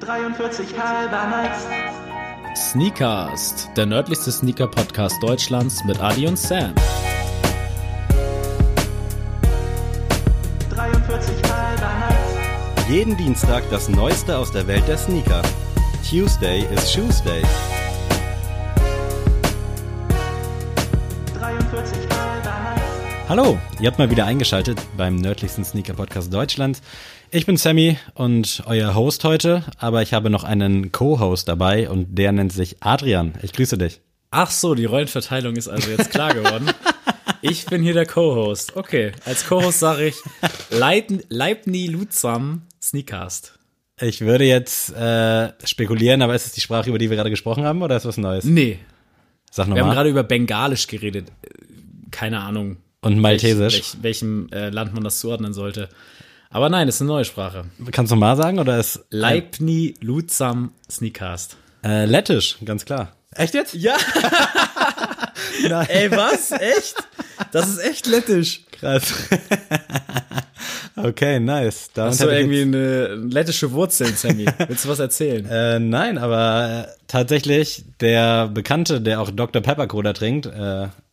43 Halber Nights. Sneakerst, der nördlichste Sneaker-Podcast Deutschlands mit Adi und Sam. 43 Halber Nights. Jeden Dienstag das Neueste aus der Welt der Sneaker. Tuesday is Shoesday. 43 Halber Nights. Hallo, ihr habt mal wieder eingeschaltet beim nördlichsten Sneaker-Podcast Deutschlands. Ich bin Sammy und euer Host heute, aber ich habe noch einen Co-Host dabei und der nennt sich Adrian. Ich grüße dich. Ach so, die Rollenverteilung ist also jetzt klar geworden. Ich bin hier der Co-Host. Okay, als Co-Host sage ich Leibni Lutsam Sneakerst. Ich würde jetzt spekulieren, aber ist es die Sprache, über die wir gerade gesprochen haben oder ist was Neues? Nee. Sag nochmal. Wir haben gerade über Bengalisch geredet. Keine Ahnung. Und Maltesisch. Welchem Land man das zuordnen sollte. Aber nein, das ist eine neue Sprache. Kannst du mal sagen, oder ist Leibni Lutsam Sneakerst? Lettisch, ganz klar. Echt jetzt? Ja. Nein. Ey, was? Echt? Das ist echt lettisch. Krass. Okay, nice. Hast du irgendwie eine lettische Wurzel, Sammy? Willst du was erzählen? Nein, aber tatsächlich der Bekannte, der auch Dr. Pepper Cola trinkt,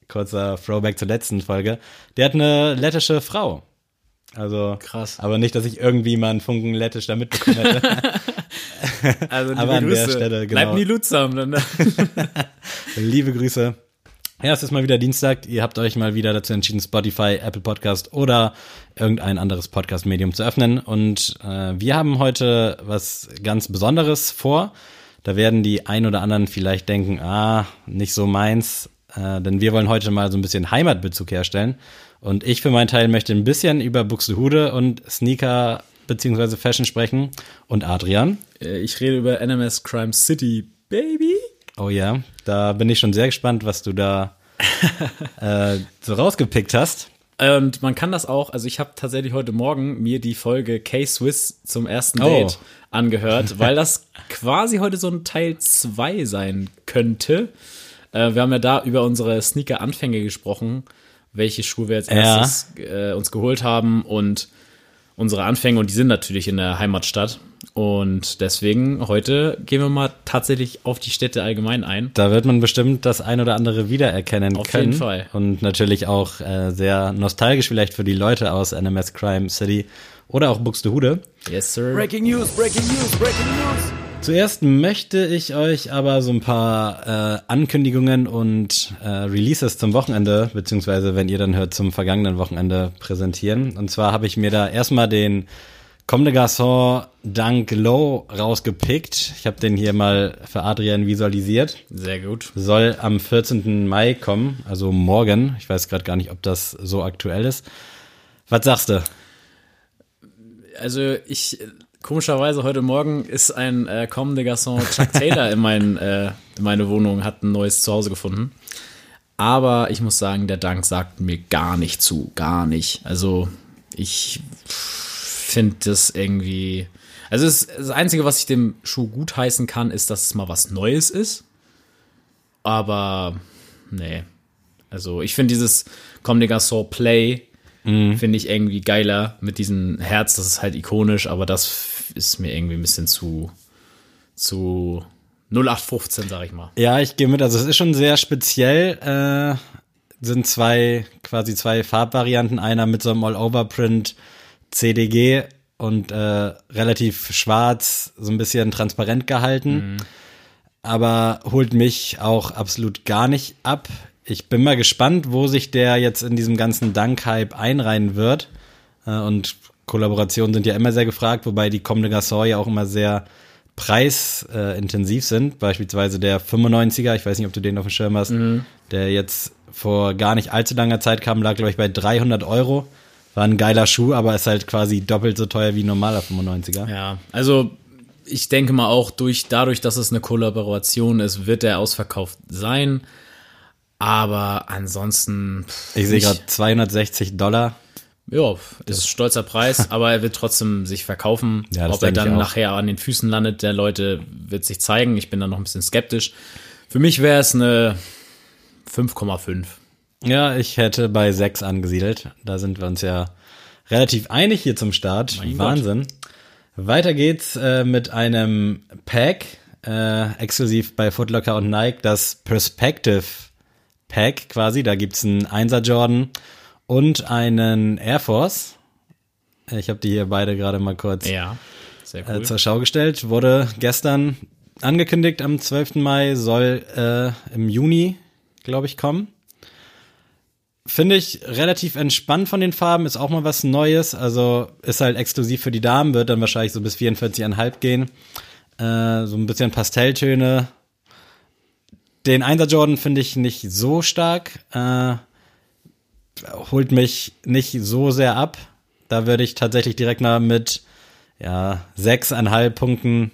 kurzer Throwback zur letzten Folge, der hat eine lettische Frau. Also, krass. Aber nicht, dass ich irgendwie mal einen Funken Lettisch da mitbekommen hätte. Also, aber an der Stelle, genau. Bleibt nie Lutsam. Dann, ne? Liebe Grüße. Ja, es ist mal wieder Dienstag. Ihr habt euch mal wieder dazu entschieden, Spotify, Apple Podcast oder irgendein anderes Podcast-Medium zu öffnen. Und wir haben heute was ganz Besonderes vor. Da werden die ein oder anderen vielleicht denken, nicht so meins. Denn wir wollen heute mal so ein bisschen Heimatbezug herstellen. Und ich für meinen Teil möchte ein bisschen über Buxtehude und Sneaker bzw. Fashion sprechen. Und Adrian? Ich rede über NMS Crime City, Baby. Oh ja, da bin ich schon sehr gespannt, was du da so rausgepickt hast. Und man kann das auch, also ich habe tatsächlich heute Morgen mir die Folge K-Swiss zum ersten Date angehört, weil das quasi heute so ein Teil 2 sein könnte. Wir haben ja da über unsere Sneaker-Anfänge gesprochen, welche Schuhe wir als erstes uns geholt haben und unsere Anfänge. Und die sind natürlich in der Heimatstadt. Und deswegen heute gehen wir mal tatsächlich auf die Städte allgemein ein. Da wird man bestimmt das ein oder andere wiedererkennen auf können. Auf jeden Fall. Und natürlich auch sehr nostalgisch vielleicht für die Leute aus NMS Crime City oder auch Buxtehude. Yes, sir. Breaking News, Breaking News, Breaking News. Zuerst möchte ich euch aber so ein paar Ankündigungen und Releases zum Wochenende, beziehungsweise, wenn ihr dann hört, zum vergangenen Wochenende präsentieren. Und zwar habe ich mir da erstmal den Comme des Garçons Dunk Low rausgepickt. Ich habe den hier mal für Adrian visualisiert. Sehr gut. Soll am 14. Mai kommen, also morgen. Ich weiß gerade gar nicht, ob das so aktuell ist. Was sagst du? Also ich... Komischerweise heute Morgen ist ein Comme des Garçons Chuck Taylor in meine Wohnung, hat ein neues Zuhause gefunden. Aber ich muss sagen, der Dank sagt mir gar nicht zu, gar nicht. Also ich finde das irgendwie, also das Einzige, was ich dem Schuh gutheißen kann, ist, dass es mal was Neues ist. Aber nee, also ich finde dieses Comme des Garçons Play, finde ich irgendwie geiler mit diesem Herz, das ist halt ikonisch, aber das ist mir irgendwie ein bisschen zu 0815, sag ich mal. Ja, ich gehe mit, also es ist schon sehr speziell, sind quasi zwei Farbvarianten, einer mit so einem All-Over-Print CDG und relativ schwarz, so ein bisschen transparent gehalten, aber holt mich auch absolut gar nicht ab. Ich bin mal gespannt, wo sich der jetzt in diesem ganzen Dunk-Hype einreihen wird. Und Kollaborationen sind ja immer sehr gefragt, wobei die Comme des Garçons ja auch immer sehr preisintensiv sind. Beispielsweise der 95er, ich weiß nicht, ob du den auf dem Schirm hast, der jetzt vor gar nicht allzu langer Zeit kam, lag, glaube ich, bei 300 Euro. War ein geiler Schuh, aber ist halt quasi doppelt so teuer wie ein normaler 95er. Ja, also ich denke mal auch, dadurch, dass es eine Kollaboration ist, wird der ausverkauft sein. Aber ansonsten... Ich sehe gerade $260. Ja, ist ein stolzer Preis, aber er wird trotzdem sich verkaufen. Ja, ob er dann nachher an den Füßen landet, der Leute, wird sich zeigen. Ich bin da noch ein bisschen skeptisch. Für mich wäre es eine 5,5. Ja, ich hätte bei 6 angesiedelt. Da sind wir uns ja relativ einig hier zum Start. Mein Wahnsinn. Weiter geht's mit einem Pack, exklusiv bei Footlocker und Nike, das Perspective-Pack quasi. Da gibt's einen 1er Jordan und einen Air Force. Ich habe die hier beide gerade mal kurz sehr cool zur Schau gestellt. Wurde gestern angekündigt am 12. Mai, soll im Juni, glaube ich, kommen. Finde ich relativ entspannt von den Farben, ist auch mal was Neues. Also ist halt exklusiv für die Damen, wird dann wahrscheinlich so bis 44,5 gehen. So ein bisschen Pastelltöne. Den 1er Jordan finde ich nicht so stark. Holt mich nicht so sehr ab. Da würde ich tatsächlich direkt mal mit 6,5 Punkten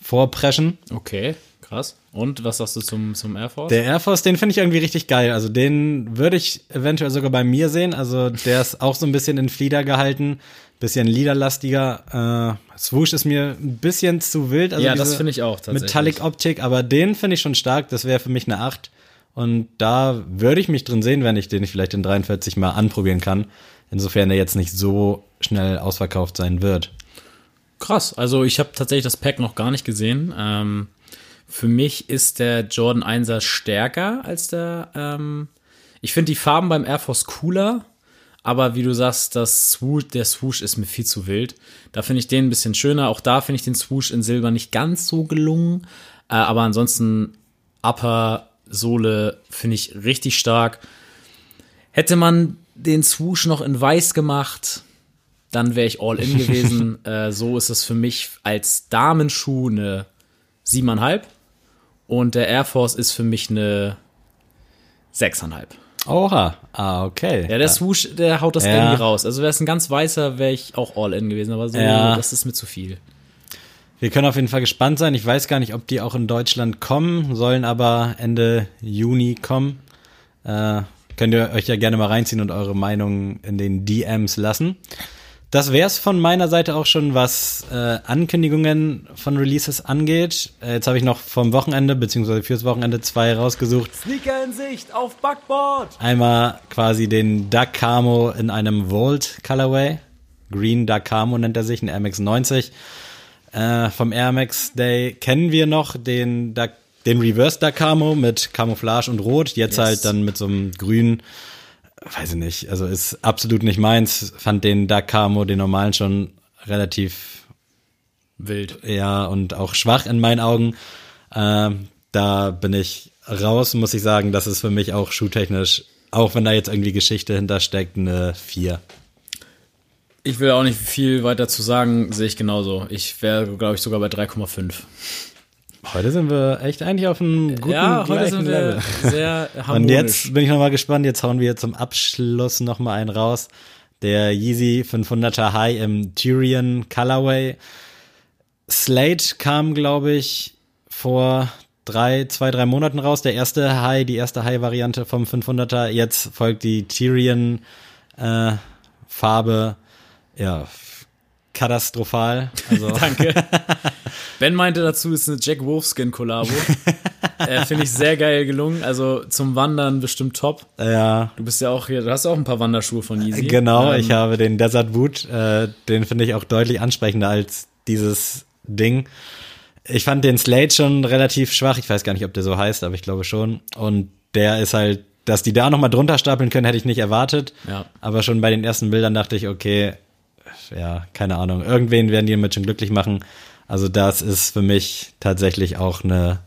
vorpreschen. Okay, krass. Und was sagst du zum Air Force? Der Air Force, den finde ich irgendwie richtig geil. Also den würde ich eventuell sogar bei mir sehen. Also der ist auch so ein bisschen in Flieder gehalten, bisschen liederlastiger. Swoosh ist mir ein bisschen zu wild. Also ja, das finde ich auch tatsächlich. Metallic-Optik, aber den finde ich schon stark. Das wäre für mich eine 8. Und da würde ich mich drin sehen, wenn ich den vielleicht in 43 mal anprobieren kann. Insofern der jetzt nicht so schnell ausverkauft sein wird. Krass, also ich habe tatsächlich das Pack noch gar nicht gesehen. Für mich ist der Jordan 1er stärker als der. Ich finde die Farben beim Air Force cooler, aber wie du sagst, der Swoosh ist mir viel zu wild. Da finde ich den ein bisschen schöner. Auch da finde ich den Swoosh in Silber nicht ganz so gelungen. Aber ansonsten Upper Sohle finde ich richtig stark. Hätte man den Swoosh noch in weiß gemacht, dann wäre ich all in gewesen. So ist es für mich als Damenschuh eine 7,5 und der Air Force ist für mich eine 6,5. Oha, okay. Ja, der Swoosh, der haut das irgendwie raus. Also wäre es ein ganz weißer, wäre ich auch all in gewesen, aber so, das ist mir zu viel. Wir können auf jeden Fall gespannt sein. Ich weiß gar nicht, ob die auch in Deutschland kommen, sollen aber Ende Juni kommen. Könnt ihr euch ja gerne mal reinziehen und eure Meinung in den DMs lassen. Das wär's von meiner Seite auch schon, was Ankündigungen von Releases angeht. Jetzt habe ich noch vom Wochenende, beziehungsweise fürs Wochenende 2 rausgesucht. Sneaker in Sicht auf Backboard! Einmal quasi den Duck Camo in einem Volt Colorway. Green Duck Camo nennt er sich, ein Air Max 90. Vom Air Max Day kennen wir noch den Reverse Duck Camo mit Camouflage und Rot, jetzt halt dann mit so einem grünen, weiß ich nicht, also ist absolut nicht meins, fand den Duck Camo, den normalen, schon relativ wild. Ja, und auch schwach in meinen Augen. Da bin ich raus, muss ich sagen, das ist für mich auch schuhtechnisch, auch wenn da jetzt irgendwie Geschichte hintersteckt, eine 4. Ich will auch nicht viel weiter zu sagen, sehe ich genauso. Ich wäre, glaube ich, sogar bei 3,5. Heute sind wir echt eigentlich auf einem guten Level. Sehr harmonisch. Und jetzt bin ich nochmal gespannt, jetzt hauen wir zum Abschluss nochmal einen raus. Der Yeezy 500er High im Tyrian Colorway. Slate kam, glaube ich, vor 2-3 Monaten raus. Der erste High, die erste High-Variante vom 500er. Jetzt folgt die Tyrian Farbe. Ja, katastrophal. Also. Danke. Ben meinte dazu, ist eine Jack Wolfskin-Kollabo. Finde ich sehr geil gelungen. Also zum Wandern bestimmt top. Ja. Du bist ja auch hier, du hast auch ein paar Wanderschuhe von Yeezy. Genau, ich habe den Desert Boot. Den finde ich auch deutlich ansprechender als dieses Ding. Ich fand den Slate schon relativ schwach. Ich weiß gar nicht, ob der so heißt, aber ich glaube schon. Und der ist halt, dass die da nochmal drunter stapeln können, hätte ich nicht erwartet. Ja. Aber schon bei den ersten Bildern dachte ich, okay, keine Ahnung. Irgendwen werden die damit schon glücklich machen. Also das ist für mich tatsächlich auch eine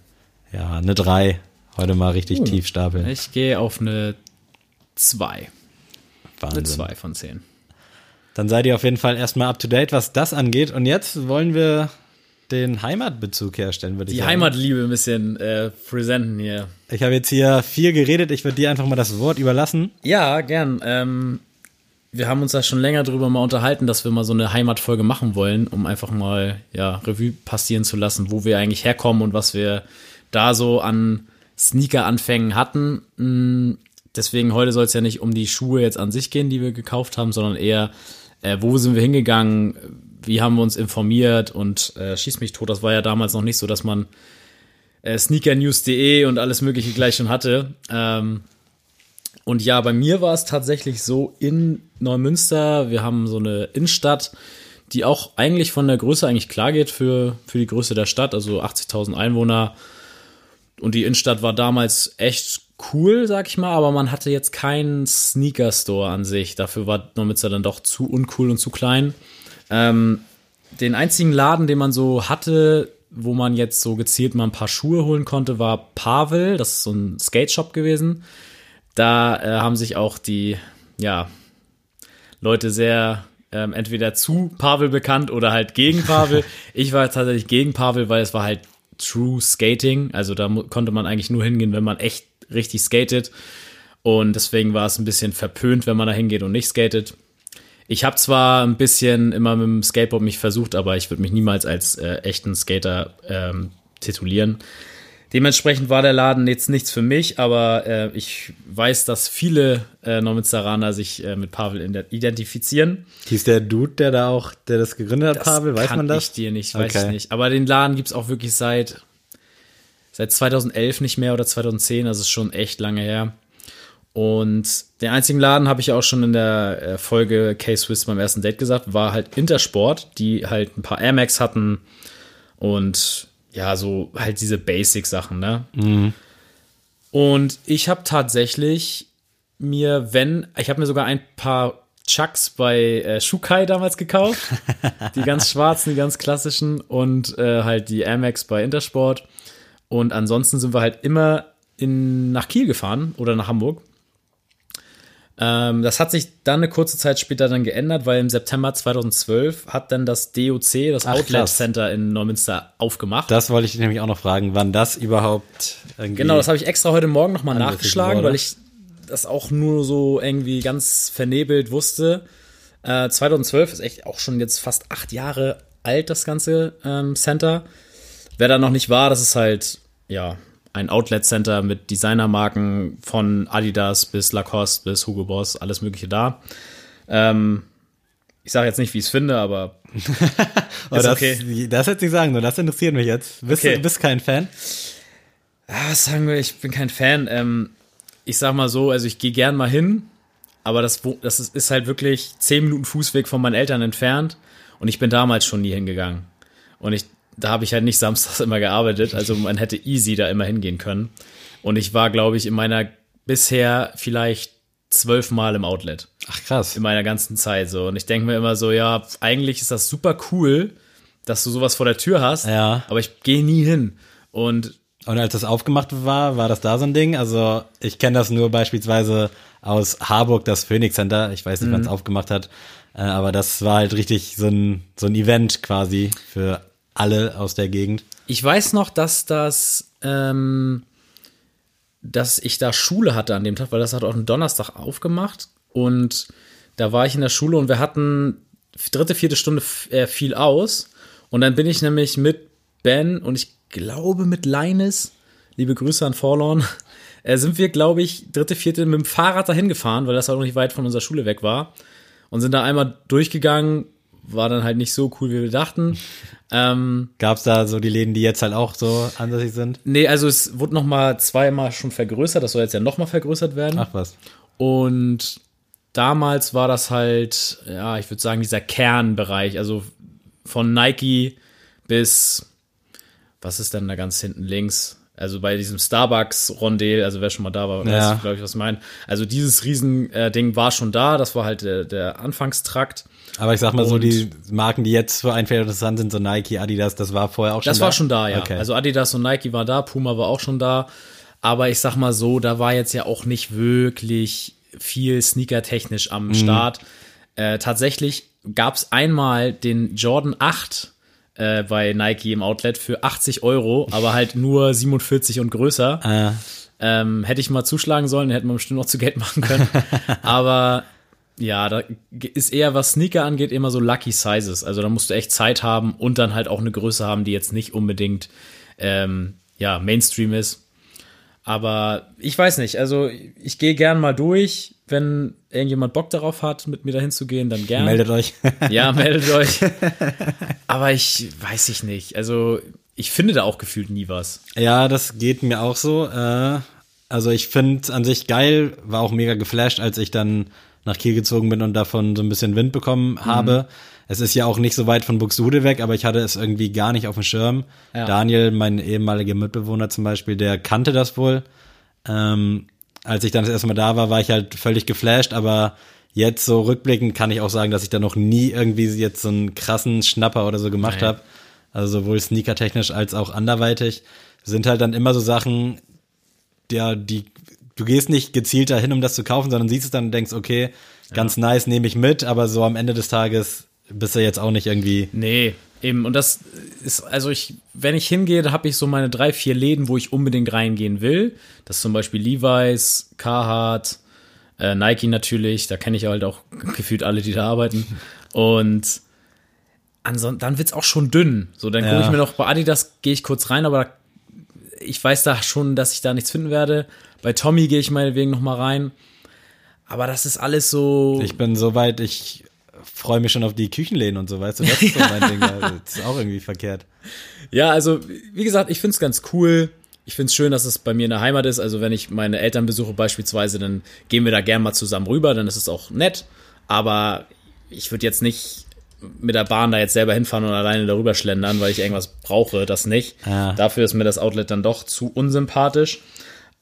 3. Heute mal richtig tief stapeln. Ich gehe auf eine 2. Wahnsinn. Eine 2 von 10. Dann seid ihr auf jeden Fall erstmal up to date, was das angeht. Und jetzt wollen wir den Heimatbezug herstellen, würde ich sagen. Die Heimatliebe ein bisschen präsenten hier. Ich habe jetzt hier viel geredet. Ich würde dir einfach mal das Wort überlassen. Ja, gern. Wir haben uns da schon länger drüber mal unterhalten, dass wir mal so eine Heimatfolge machen wollen, um einfach mal Revue passieren zu lassen, wo wir eigentlich herkommen und was wir da so an Sneaker-Anfängen hatten. Deswegen heute soll es ja nicht um die Schuhe jetzt an sich gehen, die wir gekauft haben, sondern eher, wo sind wir hingegangen, wie haben wir uns informiert und schieß mich tot. Das war ja damals noch nicht so, dass man sneakernews.de und alles Mögliche gleich schon hatte. Und ja, bei mir war es tatsächlich so in Neumünster, wir haben so eine Innenstadt, die auch eigentlich von der Größe eigentlich klar geht für die Größe der Stadt, also 80.000 Einwohner. Und die Innenstadt war damals echt cool, sag ich mal, aber man hatte jetzt keinen Sneaker-Store an sich. Dafür war Nomitzer dann doch zu uncool und zu klein. Den einzigen Laden, den man so hatte, wo man jetzt so gezielt mal ein paar Schuhe holen konnte, war Pavel. Das ist so ein Skate-Shop gewesen. Da haben sich auch die Leute sehr entweder zu Pavel bekannt oder halt gegen Pavel. Ich war tatsächlich gegen Pavel, weil es war halt True Skating. Also da konnte man eigentlich nur hingehen, wenn man echt richtig skatet. Und deswegen war es ein bisschen verpönt, wenn man da hingeht und nicht skatet. Ich habe zwar ein bisschen immer mit dem Skateboard mich versucht, aber ich würde mich niemals als echten Skater titulieren. Dementsprechend war der Laden jetzt nichts für mich, aber ich weiß, dass viele Norminsteraner sich mit Pavel identifizieren. Hieß der Dude, der das gegründet hat, Pavel? Weiß man das? Das kann ich dir nicht, weiß ich nicht. Aber den Laden gibt es auch wirklich seit 2011 nicht mehr oder 2010, das ist schon echt lange her. Und den einzigen Laden, habe ich auch schon in der Folge K-Swiss beim ersten Date gesagt, war halt Intersport, die halt ein paar Air Max hatten und ja, so halt diese Basic-Sachen, ne? Mhm. Und ich habe tatsächlich mir sogar ein paar Chucks bei Schukai damals gekauft, die ganz schwarzen, die ganz klassischen und halt die Air Max bei Intersport. Und ansonsten sind wir halt immer nach Kiel gefahren oder nach Hamburg. Das hat sich dann eine kurze Zeit später dann geändert, weil im September 2012 hat dann das DOC, das Outlet Center in Neumünster, aufgemacht. Das wollte ich nämlich auch noch fragen, wann das überhaupt Genau, das habe ich extra heute Morgen nochmal nachgeschlagen, weil ich das auch nur so irgendwie ganz vernebelt wusste. 2012 ist echt auch schon jetzt fast 8 Jahre alt, das ganze Center. Wer da noch nicht war, das ist halt, ja, ein Outlet-Center mit Designermarken von Adidas bis Lacoste bis Hugo Boss, alles Mögliche da. Ich sage jetzt nicht, wie ich es finde, aber ist okay. Das hätte ich sagen sollen, das interessiert mich jetzt. Du bist kein Fan? Was sagen wir, ich bin kein Fan. Ich sag mal so, also ich gehe gern mal hin, aber das ist halt wirklich 10 Minuten Fußweg von meinen Eltern entfernt und ich bin damals schon nie hingegangen. Und da habe ich halt nicht samstags immer gearbeitet, also man hätte easy da immer hingehen können. Und ich war, glaube ich, in meiner bisher vielleicht 12 Mal im Outlet. Ach krass. In meiner ganzen Zeit so. Und ich denke mir immer so, ja, eigentlich ist das super cool, dass du sowas vor der Tür hast, ja, aber ich gehe nie hin. Und als das aufgemacht war das da so ein Ding? Also ich kenne das nur beispielsweise aus Harburg, das Phoenix Center. Ich weiß nicht, wann es aufgemacht hat, aber das war halt richtig so ein Event quasi für alle aus der Gegend. Ich weiß noch, dass dass ich da Schule hatte an dem Tag, weil das hat auch einen Donnerstag aufgemacht und da war ich in der Schule und wir hatten 3., 4. Stunde fiel aus und dann bin ich nämlich mit Ben und ich glaube mit Leines, liebe Grüße an Forlorn, sind wir, glaube ich, 3., 4. mit dem Fahrrad dahin gefahren, weil das halt noch nicht weit von unserer Schule weg war und sind da einmal durchgegangen. War dann halt nicht so cool, wie wir dachten. Gab's da so die Läden, die jetzt halt auch so ansässig sind? Nee, also es wurde noch mal 2-mal schon vergrößert. Das soll jetzt ja noch mal vergrößert werden. Ach was. Und damals war das halt, ja, ich würde sagen, dieser Kernbereich. Also von Nike bis, was ist denn da ganz hinten links? Also bei diesem Starbucks-Rondel, also wer schon mal da war, weiß, glaube ich, was ich meine. Also dieses Riesending war schon da. Das war halt der Anfangstrakt. Aber ich sag mal so, die Marken, die jetzt für einen vielleicht interessant sind, so Nike, Adidas, das war vorher auch schon da? Das war schon da, ja. Okay. Also Adidas und Nike war da, Puma war auch schon da. Aber ich sag mal so, da war jetzt ja auch nicht wirklich viel sneakertechnisch am Start. Tatsächlich gab es einmal den Jordan 8 bei Nike im Outlet für 80 €, aber halt nur 47 und größer. Hätte ich mal zuschlagen sollen, hätte man bestimmt noch zu Geld machen können. Aber ja, da ist eher, was Sneaker angeht, immer so Lucky Sizes. Also da musst du echt Zeit haben und dann halt auch eine Größe haben, die jetzt nicht unbedingt Mainstream ist. Aber ich weiß nicht, also ich gehe gern mal durch. Wenn irgendjemand Bock darauf hat, mit mir dahin zu gehen, dann gern. Meldet euch. Ja, meldet euch. Aber weiß ich nicht. Also ich finde da auch gefühlt nie was. Ja, das geht mir auch so. Also ich finde es an sich geil, war auch mega geflasht, als ich dann nach Kiel gezogen bin und davon so ein bisschen Wind bekommen habe. Es ist ja auch nicht so weit von Buxtehude weg, aber ich hatte es irgendwie gar nicht auf dem Schirm. Ja. Daniel, mein ehemaliger Mitbewohner zum Beispiel, der kannte das wohl. Als ich dann das erste Mal da war, war ich halt völlig geflasht, aber jetzt so rückblickend kann ich auch sagen, dass ich da noch nie irgendwie jetzt so einen krassen Schnapper oder so gemacht habe. Also sowohl sneakertechnisch als auch anderweitig. Sind halt dann immer so Sachen, ja, die du gehst nicht gezielt dahin, um das zu kaufen, sondern siehst es dann und denkst, okay, ganz nice, nehme ich mit, aber so am Ende des Tages bist du jetzt auch nicht irgendwie... Nee, eben. Und das ist, also wenn ich hingehe, da habe ich so meine 3-4 Läden, wo ich unbedingt reingehen will. Das ist zum Beispiel Levi's, Carhartt, Nike natürlich, da kenne ich halt auch gefühlt alle, die da arbeiten. Und ansonsten, dann wird's auch schon dünn. So, dann gucke ich mir noch bei Adidas, gehe ich kurz rein, aber ich weiß da schon, dass ich da nichts finden werde. Bei Tommy gehe ich meinetwegen nochmal rein. Aber das ist alles so... Ich bin so weit, ich freue mich schon auf die Küchenläden und so, weißt du? Das ist so mein Ding, also, das ist auch irgendwie verkehrt. Ja, also, wie gesagt, ich finde es ganz cool. Ich finde es schön, dass es bei mir in der Heimat ist. Also, wenn ich meine Eltern besuche beispielsweise, dann gehen wir da gerne mal zusammen rüber. Dann ist es auch nett. Aber ich würde jetzt nicht mit der Bahn da jetzt selber hinfahren und alleine darüber schlendern, weil ich irgendwas brauche, das nicht. Ah. Dafür ist mir das Outlet dann doch zu unsympathisch.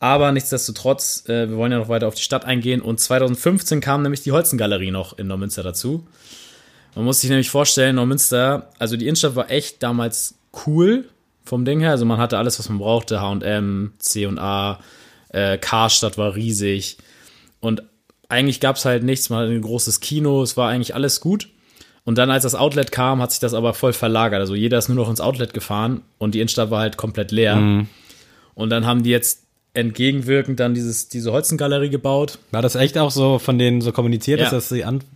Aber nichtsdestotrotz, wir wollen ja noch weiter auf die Stadt eingehen. Und 2015 kam nämlich die Holstengalerie noch in Neumünster dazu. Man muss sich nämlich vorstellen, Neumünster, also die Innenstadt war echt damals cool vom Ding her. Also man hatte alles, was man brauchte. H&M, C&A, Karstadt war riesig. Und eigentlich gab es halt nichts. Man hatte ein großes Kino, es war eigentlich alles gut. Und dann, als das Outlet kam, hat sich das aber voll verlagert. Also jeder ist nur noch ins Outlet gefahren und die Innenstadt war halt komplett leer. Mhm. Und dann haben die jetzt entgegenwirkend dann diese Holstengalerie gebaut. War das echt auch so von denen so kommuniziert, dass das die Antwort?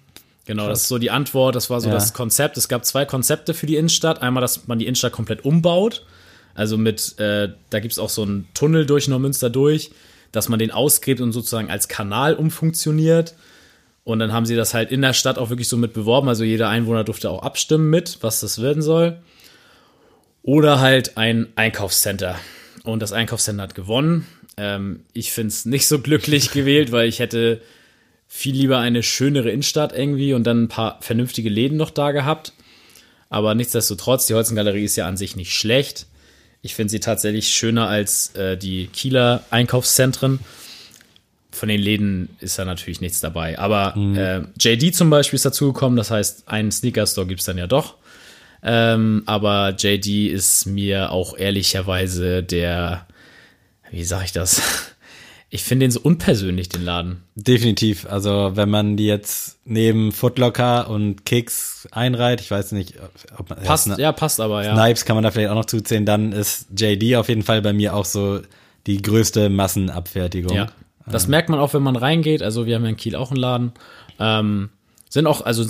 Genau, das ist so die Antwort, das war so das Konzept. Es gab 2 Konzepte für die Innenstadt. Einmal, dass man die Innenstadt komplett umbaut. Also mit, da gibt es auch so einen Tunnel durch Neumünster durch, dass man den ausgräbt und sozusagen als Kanal umfunktioniert. Und dann haben sie das halt in der Stadt auch wirklich so mit beworben. Also jeder Einwohner durfte auch abstimmen mit, was das werden soll. Oder halt ein Einkaufscenter. Und das Einkaufscenter hat gewonnen. Ich finde es nicht so glücklich gewählt, weil ich hätte viel lieber eine schönere Innenstadt irgendwie und dann ein paar vernünftige Läden noch da gehabt. Aber nichtsdestotrotz, die Holstengalerie ist ja an sich nicht schlecht. Ich finde sie tatsächlich schöner als die Kieler Einkaufszentren. Von den Läden ist da natürlich nichts dabei. Aber JD zum Beispiel ist dazugekommen. Das heißt, einen Sneaker-Store gibt es dann ja doch. Aber JD ist mir auch ehrlicherweise der, wie sage ich das? Ich finde den so unpersönlich, den Laden. Definitiv. Also wenn man die jetzt neben Footlocker und Kicks einreiht, ich weiß nicht, ob man... Passt, ja, passt aber, ja. Snipes kann man da vielleicht auch noch zuzählen. Dann ist JD auf jeden Fall bei mir auch so die größte Massenabfertigung. Ja. Das merkt man auch, wenn man reingeht. Also wir haben ja in Kiel auch einen Laden.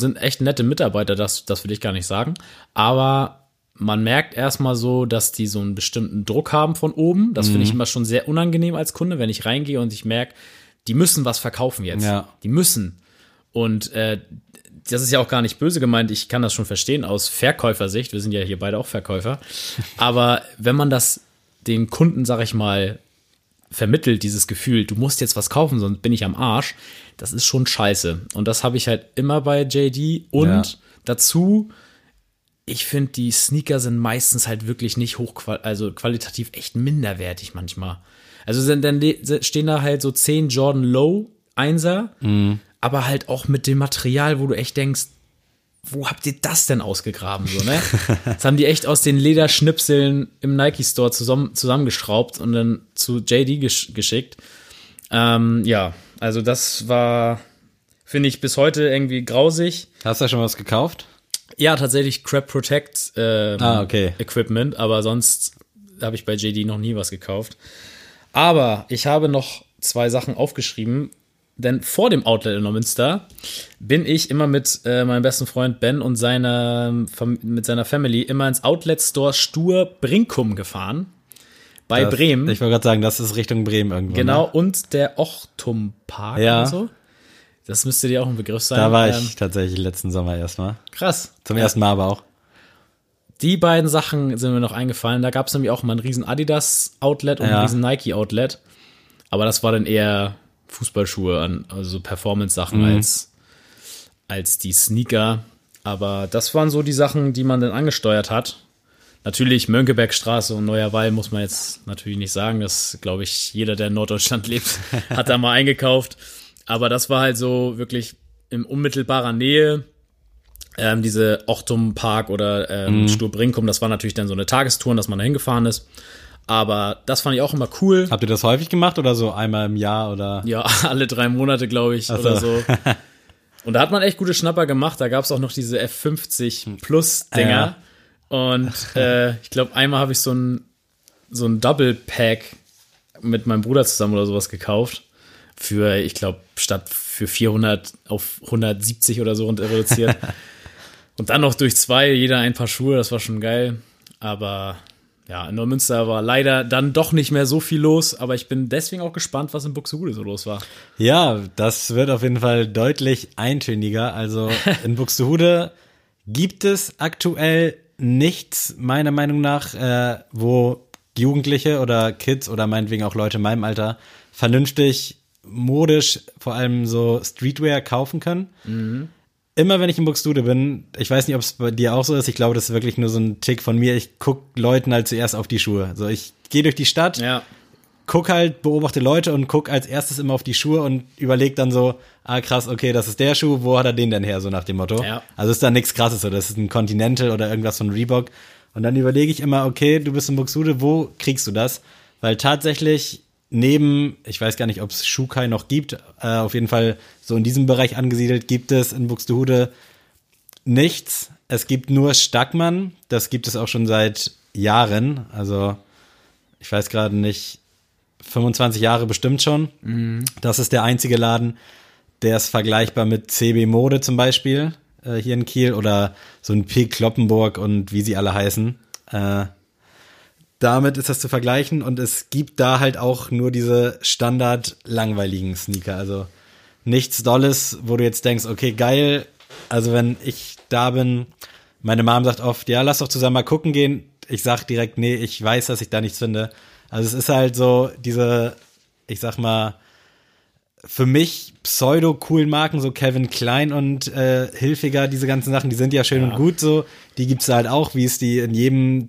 Sind echt nette Mitarbeiter, das will ich gar nicht sagen. Aber man merkt erstmal so, dass die so einen bestimmten Druck haben von oben. Das finde ich immer schon sehr unangenehm als Kunde, wenn ich reingehe und ich merke, die müssen was verkaufen jetzt. Ja. Die müssen. Und das ist ja auch gar nicht böse gemeint. Ich kann das schon verstehen aus Verkäufersicht. Wir sind ja hier beide auch Verkäufer. Aber wenn man das den Kunden, sag ich mal, vermittelt, dieses Gefühl, du musst jetzt was kaufen, sonst bin ich am Arsch, das ist schon scheiße. Und das habe ich halt immer bei JD. Und dazu, ich finde, die Sneaker sind meistens halt wirklich nicht qualitativ echt minderwertig manchmal. Also dann stehen da halt so 10 Jordan Low 1er, aber halt auch mit dem Material, wo du echt denkst, wo habt ihr das denn ausgegraben? So, ne? Das haben die echt aus den Lederschnipseln im Nike-Store zusammengeschraubt und dann zu JD geschickt. Also das war, finde ich, bis heute irgendwie grausig. Hast du da schon was gekauft? Ja, tatsächlich Crab Protect Equipment, aber sonst habe ich bei JD noch nie was gekauft. Aber ich habe noch 2 Sachen aufgeschrieben, denn vor dem Outlet in Neumünster bin ich immer mit meinem besten Freund Ben und mit seiner Family immer ins Outlet-Store Sturbrinkum gefahren, bei Bremen. Ich wollte gerade sagen, das ist Richtung Bremen irgendwo. Genau, ne? Und der Ochtumpark und so. Das müsste dir auch ein Begriff sein. Da war ich tatsächlich letzten Sommer erstmal. Krass. Zum ersten Mal aber auch. Die beiden Sachen sind mir noch eingefallen. Da gab es nämlich auch mal ein riesen Adidas-Outlet und ein riesen Nike-Outlet. Aber das war dann eher Fußballschuhe, also Performance-Sachen als die Sneaker. Aber das waren so die Sachen, die man dann angesteuert hat. Natürlich Mönckebergstraße und Neuerwall muss man jetzt natürlich nicht sagen. Das, glaube ich, jeder, der in Norddeutschland lebt, hat da mal eingekauft. Aber das war halt so wirklich in unmittelbarer Nähe. Diese Ochtumpark oder Sturbrinkum, das war natürlich dann so eine Tagestour, dass man da hingefahren ist. Aber das fand ich auch immer cool. Habt ihr das häufig gemacht oder so einmal im Jahr? Oder? Ja, alle 3 Monate, glaube ich, oder so. Und da hat man echt gute Schnapper gemacht. Da gab es auch noch diese F50-Plus-Dinger. Ja. Und ich glaube, einmal habe ich so ein Double-Pack mit meinem Bruder zusammen oder sowas gekauft. Für, ich glaube, statt für 400 auf 170 oder so reduziert. Und dann noch durch 2, jeder ein paar Schuhe. Das war schon geil. Aber ja, in Neumünster war leider dann doch nicht mehr so viel los, aber ich bin deswegen auch gespannt, was in Buxtehude so los war. Ja, das wird auf jeden Fall deutlich eintöniger. Also in Buxtehude gibt es aktuell nichts, meiner Meinung nach, wo Jugendliche oder Kids oder meinetwegen auch Leute in meinem Alter vernünftig, modisch, vor allem so Streetwear kaufen können. Mhm. Immer wenn ich in Buxtehude bin, ich weiß nicht, ob es bei dir auch so ist, ich glaube, das ist wirklich nur so ein Tick von mir, ich gucke Leuten halt zuerst auf die Schuhe. So, ich gehe durch die Stadt, gucke halt, beobachte Leute und gucke als erstes immer auf die Schuhe und überlege dann so, ah krass, okay, das ist der Schuh, wo hat er den denn her, so nach dem Motto. Ja. Also ist da nichts Krasses, so, das ist ein Continental oder irgendwas von Reebok. Und dann überlege ich immer, okay, du bist in Buxtehude, wo kriegst du das? Weil tatsächlich neben, ich weiß gar nicht, ob es Schukai noch gibt, auf jeden Fall so in diesem Bereich angesiedelt, gibt es in Buxtehude nichts. Es gibt nur Stackmann, das gibt es auch schon seit Jahren, also ich weiß gerade nicht, 25 Jahre bestimmt schon. Mhm. Das ist der einzige Laden, der ist vergleichbar mit CB Mode zum Beispiel hier in Kiel oder so ein P. Kloppenburg und wie sie alle heißen. Damit ist das zu vergleichen und es gibt da halt auch nur diese standard langweiligen Sneaker, also nichts Dolles, wo du jetzt denkst, okay, geil, also wenn ich da bin, meine Mom sagt oft, ja, lass doch zusammen mal gucken gehen, ich sag direkt, nee, ich weiß, dass ich da nichts finde, also es ist halt so diese, ich sag mal, für mich pseudo-coolen Marken, so Calvin Klein und Hilfiger, diese ganzen Sachen, die sind ja schön und gut so, die gibt's halt auch, wie es die in jedem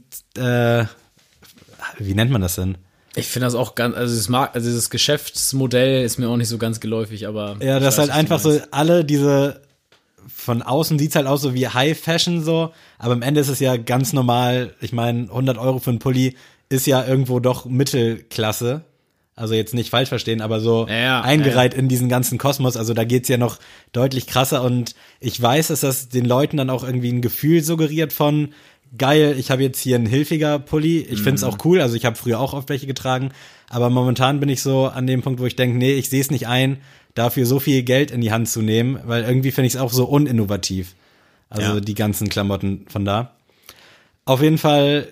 wie nennt man das denn? Ich finde das auch ganz, also dieses Geschäftsmodell ist mir auch nicht so ganz geläufig, aber ja, das ist halt einfach so, alle diese, von außen sieht es halt aus so wie High Fashion so, aber am Ende ist es ja ganz normal, ich meine, 100 Euro für einen Pulli ist ja irgendwo doch Mittelklasse, also jetzt nicht falsch verstehen, aber so eingereiht in diesen ganzen Kosmos, also da geht's ja noch deutlich krasser und ich weiß, dass das den Leuten dann auch irgendwie ein Gefühl suggeriert von, geil, ich habe jetzt hier einen Hilfiger Pulli, ich finde es auch cool, also ich habe früher auch oft welche getragen, aber momentan bin ich so an dem Punkt, wo ich denke, nee, ich sehe es nicht ein, dafür so viel Geld in die Hand zu nehmen, weil irgendwie finde ich es auch so uninnovativ, also die ganzen Klamotten von da. Auf jeden Fall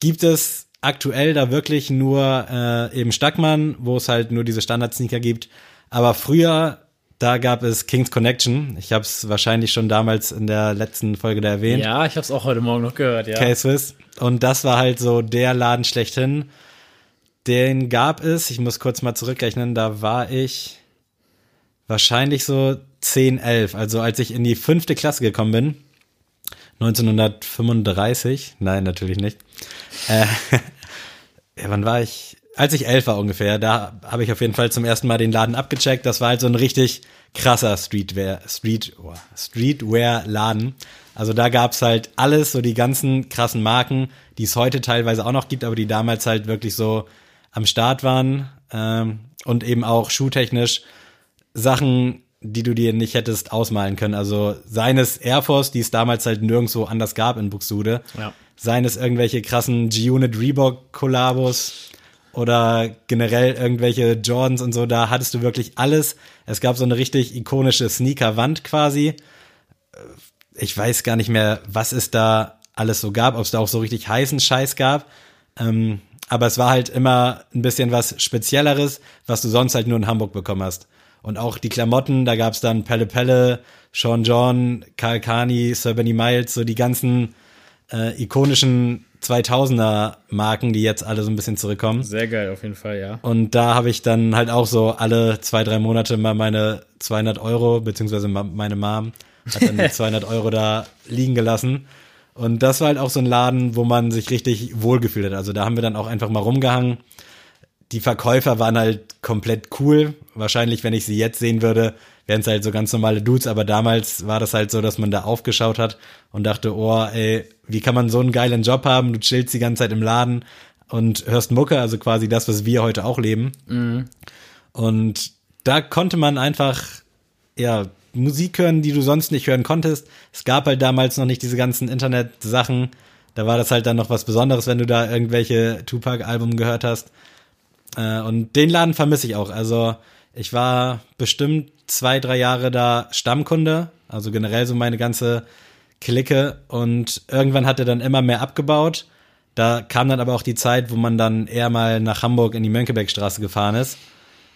gibt es aktuell da wirklich nur eben Stackmann, wo es halt nur diese Standard-Sneaker gibt, aber früher, da gab es King's Connection. Ich habe es wahrscheinlich schon damals in der letzten Folge da erwähnt. Ja, ich habe es auch heute Morgen noch gehört, ja. K-Swiss. Und das war halt so der Laden schlechthin. Den gab es, ich muss kurz mal zurückrechnen, da war ich wahrscheinlich so 10, 11. Also als ich in die 5. Klasse gekommen bin, 1935, nein, natürlich nicht. Ja, wann war ich? Als ich 11 war ungefähr, da habe ich auf jeden Fall zum ersten Mal den Laden abgecheckt. Das war halt so ein richtig krasser Streetwear-Laden. Also da gab's halt alles, so die ganzen krassen Marken, die es heute teilweise auch noch gibt, aber die damals halt wirklich so am Start waren. Und eben auch schuhtechnisch Sachen, die du dir nicht hättest ausmalen können. Also seines Air Force, die es damals halt nirgendwo anders gab in Buxtehude. Ja. Seines irgendwelche krassen G-Unit Reebok-Kollabos. Oder generell irgendwelche Jordans und so, da hattest du wirklich alles. Es gab so eine richtig ikonische Sneakerwand quasi. Ich weiß gar nicht mehr, was es da alles so gab, ob es da auch so richtig heißen Scheiß gab. Aber es war halt immer ein bisschen was Spezielleres, was du sonst halt nur in Hamburg bekommen hast. Und auch die Klamotten, da gab es dann Pelle Pelle, Sean John, Karl Kani, Sir Benny Miles, so die ganzen ikonischen 2000er-Marken, die jetzt alle so ein bisschen zurückkommen. Sehr geil, auf jeden Fall, ja. Und da habe ich dann halt auch so alle 2, 3 Monate mal meine 200 Euro, beziehungsweise meine Mom Hat dann die 200 Euro da liegen gelassen. Und das war halt auch so ein Laden, wo man sich richtig wohlgefühlt hat. Also da haben wir dann auch einfach mal rumgehangen. Die Verkäufer waren halt komplett cool. Wahrscheinlich, wenn ich sie jetzt sehen würde, wären es halt so ganz normale Dudes. Aber damals war das halt so, dass man da aufgeschaut hat und dachte, oh, ey, wie kann man so einen geilen Job haben? Du chillst die ganze Zeit im Laden und hörst Mucke, also quasi das, was wir heute auch leben. Mhm. Und da konnte man einfach, ja, Musik hören, die du sonst nicht hören konntest. Es gab halt damals noch nicht diese ganzen Internet-Sachen. Da war das halt dann noch was Besonderes, wenn du da irgendwelche Tupac-Alben gehört hast. Und den Laden vermisse ich auch. Also ich war bestimmt 2-3 Jahre da Stammkunde, also generell so meine ganze Clique. Und irgendwann hat er dann immer mehr abgebaut. Da kam dann aber auch die Zeit, wo man dann eher mal nach Hamburg in die Mönckebergstraße gefahren ist.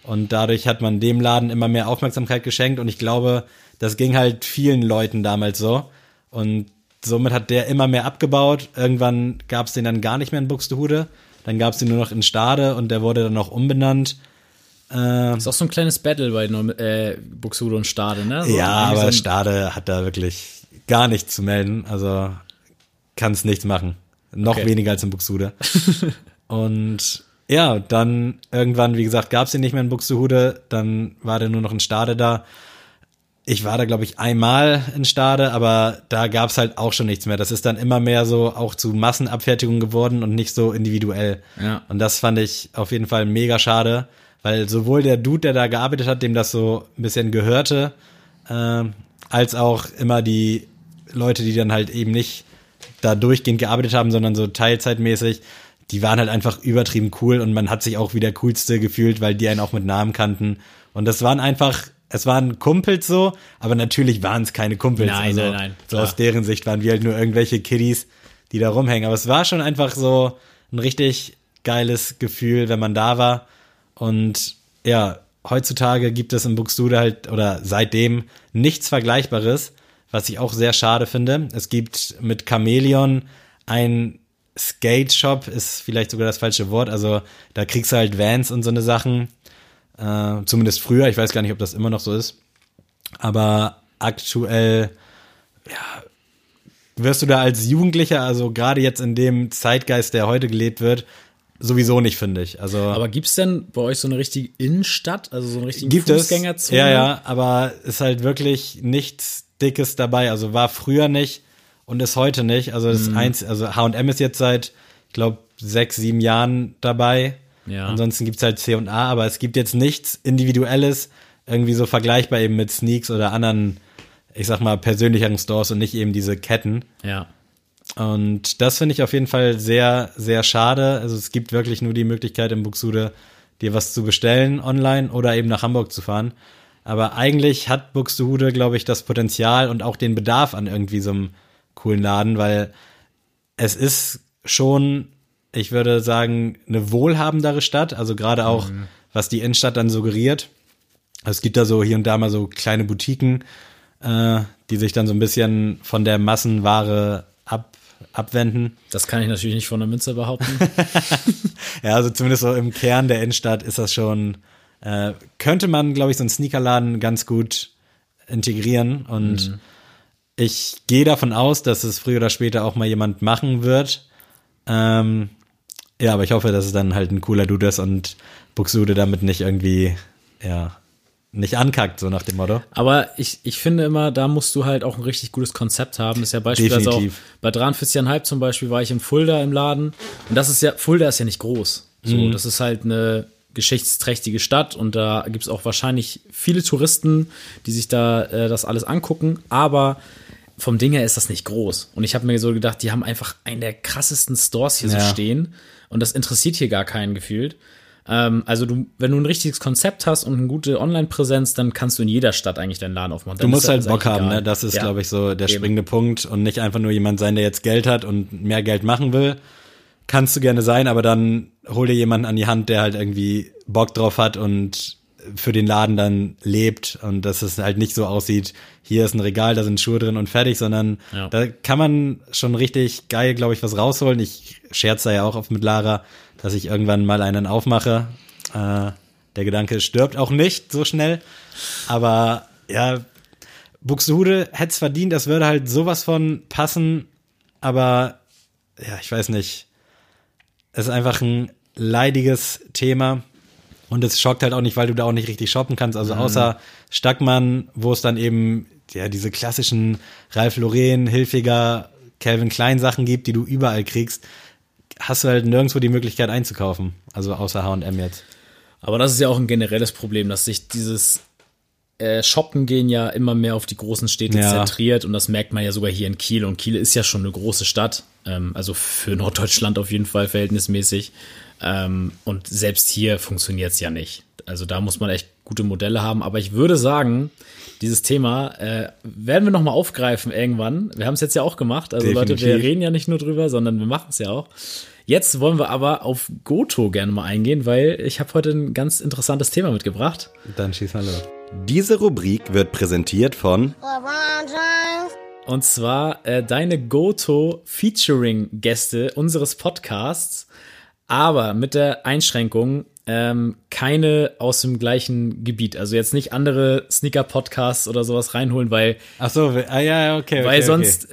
Und dadurch hat man dem Laden immer mehr Aufmerksamkeit geschenkt. Und ich glaube, das ging halt vielen Leuten damals so. Und somit hat der immer mehr abgebaut. Irgendwann gab es den dann gar nicht mehr in Buxtehude. Dann gab es den nur noch in Stade und der wurde dann auch umbenannt. Ist auch so ein kleines Battle bei Buxtehude und Stade, ne? So, ja, aber so Stade hat da wirklich gar nichts zu melden. Also kann's nichts machen. Noch weniger als in Buxtehude. Und ja, dann irgendwann, wie gesagt, gab es den nicht mehr in Buxtehude. Dann war der nur noch in Stade da. Ich war da, glaube ich, einmal in Stade, aber da gab's halt auch schon nichts mehr. Das ist dann immer mehr so auch zu Massenabfertigung geworden und nicht so individuell. Ja. Und das fand ich auf jeden Fall mega schade, weil sowohl der Dude, der da gearbeitet hat, dem das so ein bisschen gehörte, als auch immer die Leute, die dann halt eben nicht da durchgehend gearbeitet haben, sondern so teilzeitmäßig, die waren halt einfach übertrieben cool und man hat sich auch wie der Coolste gefühlt, weil die einen auch mit Namen kannten. Und das waren einfach... Es waren Kumpels so, aber natürlich waren es keine Kumpels. Nein. So aus deren Sicht waren wir halt nur irgendwelche Kiddies, die da rumhängen. Aber es war schon einfach so ein richtig geiles Gefühl, wenn man da war. Und ja, heutzutage gibt es in Buxtehude halt, oder seitdem, nichts Vergleichbares, was ich auch sehr schade finde. Es gibt mit Chameleon einen Skate-Shop, ist vielleicht sogar das falsche Wort. Also da kriegst du halt Vans und so eine Sachen. Zumindest früher, ich weiß gar nicht, ob das immer noch so ist, aber aktuell, ja, wirst du da als Jugendlicher, also gerade jetzt in dem Zeitgeist, der heute gelebt wird, sowieso nicht, finde ich. Also, aber gibt's denn bei euch so eine richtige Innenstadt, also so eine richtige Fußgängerzone? Ja, aber ist halt wirklich nichts Dickes dabei, also war früher nicht und ist heute nicht, also das Einzige, also H&M ist jetzt seit, ich glaube, 6-7 Jahren dabei. Ja. Ansonsten gibt es halt C&A, aber es gibt jetzt nichts Individuelles, irgendwie so vergleichbar eben mit Sneaks oder anderen, ich sag mal, persönlicheren Stores und nicht eben diese Ketten. Ja. Und das finde ich auf jeden Fall sehr, sehr schade. Also es gibt wirklich nur die Möglichkeit in Buxtehude, dir was zu bestellen online oder eben nach Hamburg zu fahren. Aber eigentlich hat Buxtehude, glaube ich, das Potenzial und auch den Bedarf an irgendwie so einem coolen Laden, weil es ist schon... Ich würde sagen, eine wohlhabendere Stadt, also gerade auch, was die Innenstadt dann suggeriert. Also es gibt da so hier und da mal so kleine Boutiquen, die sich dann so ein bisschen von der Massenware abwenden. Das kann ich natürlich nicht von der Münze behaupten. Ja, also zumindest so im Kern der Innenstadt ist das schon, könnte man, glaube ich, so einen Sneakerladen ganz gut integrieren. Und ich gehe davon aus, dass es früher oder später auch mal jemand machen wird. Ja, aber ich hoffe, dass es dann halt ein cooler Dude ist und Buxtehude damit nicht irgendwie, ja, nicht ankackt, so nach dem Motto. Aber ich finde immer, da musst du halt auch ein richtig gutes Konzept haben. Das ist ja beispielsweise auch bei 43,5 zum Beispiel war ich in Fulda im Laden. Und das ist ja, Fulda ist ja nicht groß. So, das ist halt eine geschichtsträchtige Stadt und da gibt es auch wahrscheinlich viele Touristen, die sich da das alles angucken. Aber vom Ding her ist das nicht groß. Und ich habe mir so gedacht, die haben einfach einen der krassesten Stores hier so stehen. Und das interessiert hier gar keinen gefühlt. Also wenn du ein richtiges Konzept hast und eine gute Online-Präsenz, dann kannst du in jeder Stadt eigentlich deinen Laden aufmachen. Du musst halt Bock haben, ne? Das ist, glaube ich, so der springende Punkt. Und nicht einfach nur jemand sein, der jetzt Geld hat und mehr Geld machen will. Kannst du gerne sein, aber dann hol dir jemanden an die Hand, der halt irgendwie Bock drauf hat und für den Laden dann lebt und dass es halt nicht so aussieht, hier ist ein Regal, da sind Schuhe drin und fertig, sondern da kann man schon richtig geil, glaube ich, was rausholen. Ich scherze da ja auch oft mit Lara, dass ich irgendwann mal einen aufmache. Der Gedanke stirbt auch nicht so schnell, aber ja, Buxtehude hätte es verdient, das würde halt sowas von passen, aber ja, ich weiß nicht. Es ist einfach ein leidiges Thema und es schockt halt auch nicht, weil du da auch nicht richtig shoppen kannst. Also außer Stackmann, wo es dann eben ja diese klassischen Ralph Lauren, Hilfiger, Calvin Klein Sachen gibt, die du überall kriegst, hast du halt nirgendwo die Möglichkeit einzukaufen. Also außer H&M jetzt. Aber das ist ja auch ein generelles Problem, dass sich dieses Shoppen gehen ja immer mehr auf die großen Städte zentriert und das merkt man ja sogar hier in Kiel und Kiel ist ja schon eine große Stadt, also für Norddeutschland auf jeden Fall verhältnismäßig und selbst hier funktioniert es ja nicht, also da muss man echt gute Modelle haben, aber ich würde sagen, dieses Thema werden wir nochmal aufgreifen irgendwann, wir haben es jetzt ja auch gemacht, also definitiv. Leute, wir reden ja nicht nur drüber, sondern wir machen es ja auch. Jetzt wollen wir aber auf Goto gerne mal eingehen, weil ich habe heute ein ganz interessantes Thema mitgebracht. Dann schieß mal los. Diese Rubrik wird präsentiert von und zwar deine Goto-Featuring-Gäste unseres Podcasts, aber mit der Einschränkung, keine aus dem gleichen Gebiet. Also jetzt nicht andere Sneaker-Podcasts oder sowas reinholen, weil okay. Sonst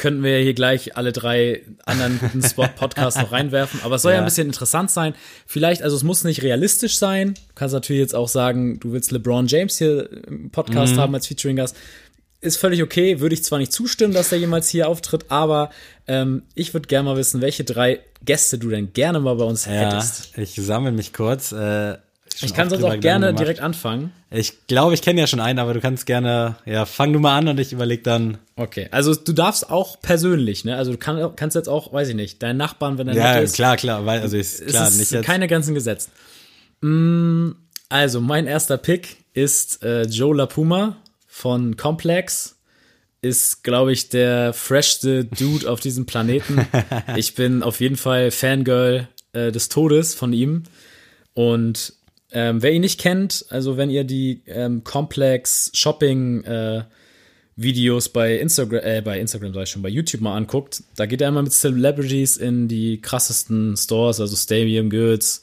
könnten wir hier gleich alle drei anderen guten Spot-Podcasts noch reinwerfen. Aber es soll ja ein bisschen interessant sein. Vielleicht, also es muss nicht realistisch sein. Du kannst natürlich jetzt auch sagen, du willst LeBron James hier im Podcast haben als Featuring-Gast. Ist völlig okay. Würde ich zwar nicht zustimmen, dass der jemals hier auftritt, aber ich würde gerne mal wissen, welche drei Gäste du denn gerne mal bei uns hättest. Ja, ich sammle mich kurz. Ich kann sonst auch gerne direkt anfangen. Ich glaube, ich kenne ja schon einen, aber du kannst gerne, fang du mal an und ich überlege dann. Okay, also du darfst auch persönlich, ne? Also du kannst jetzt auch, weiß ich nicht, deinen Nachbarn, wenn der nett ist. Ja, klar, weil, also ist klar, nicht jetzt. Keine Grenzen gesetzt. Also mein erster Pick ist Joe LaPuma von Complex. Ist, glaube ich, der freshste Dude auf diesem Planeten. Ich bin auf jeden Fall Fangirl des Todes von ihm. Und wer ihn nicht kennt, also wenn ihr die Complex Shopping Videos bei YouTube mal anguckt, da geht er immer mit Celebrities in die krassesten Stores, also Stadium Goods,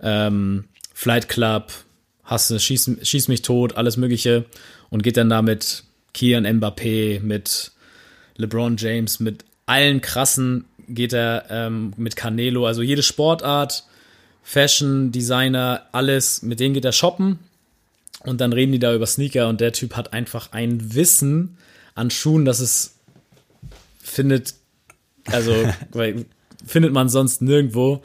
Flight Club, Schieß mich tot, alles mögliche und geht dann da mit Kian Mbappé, mit LeBron James, mit allen krassen geht er mit Canelo, also jede Sportart, Fashion, Designer, alles, mit denen geht er shoppen und dann reden die da über Sneaker und der Typ hat einfach ein Wissen an Schuhen, dass es findet man sonst nirgendwo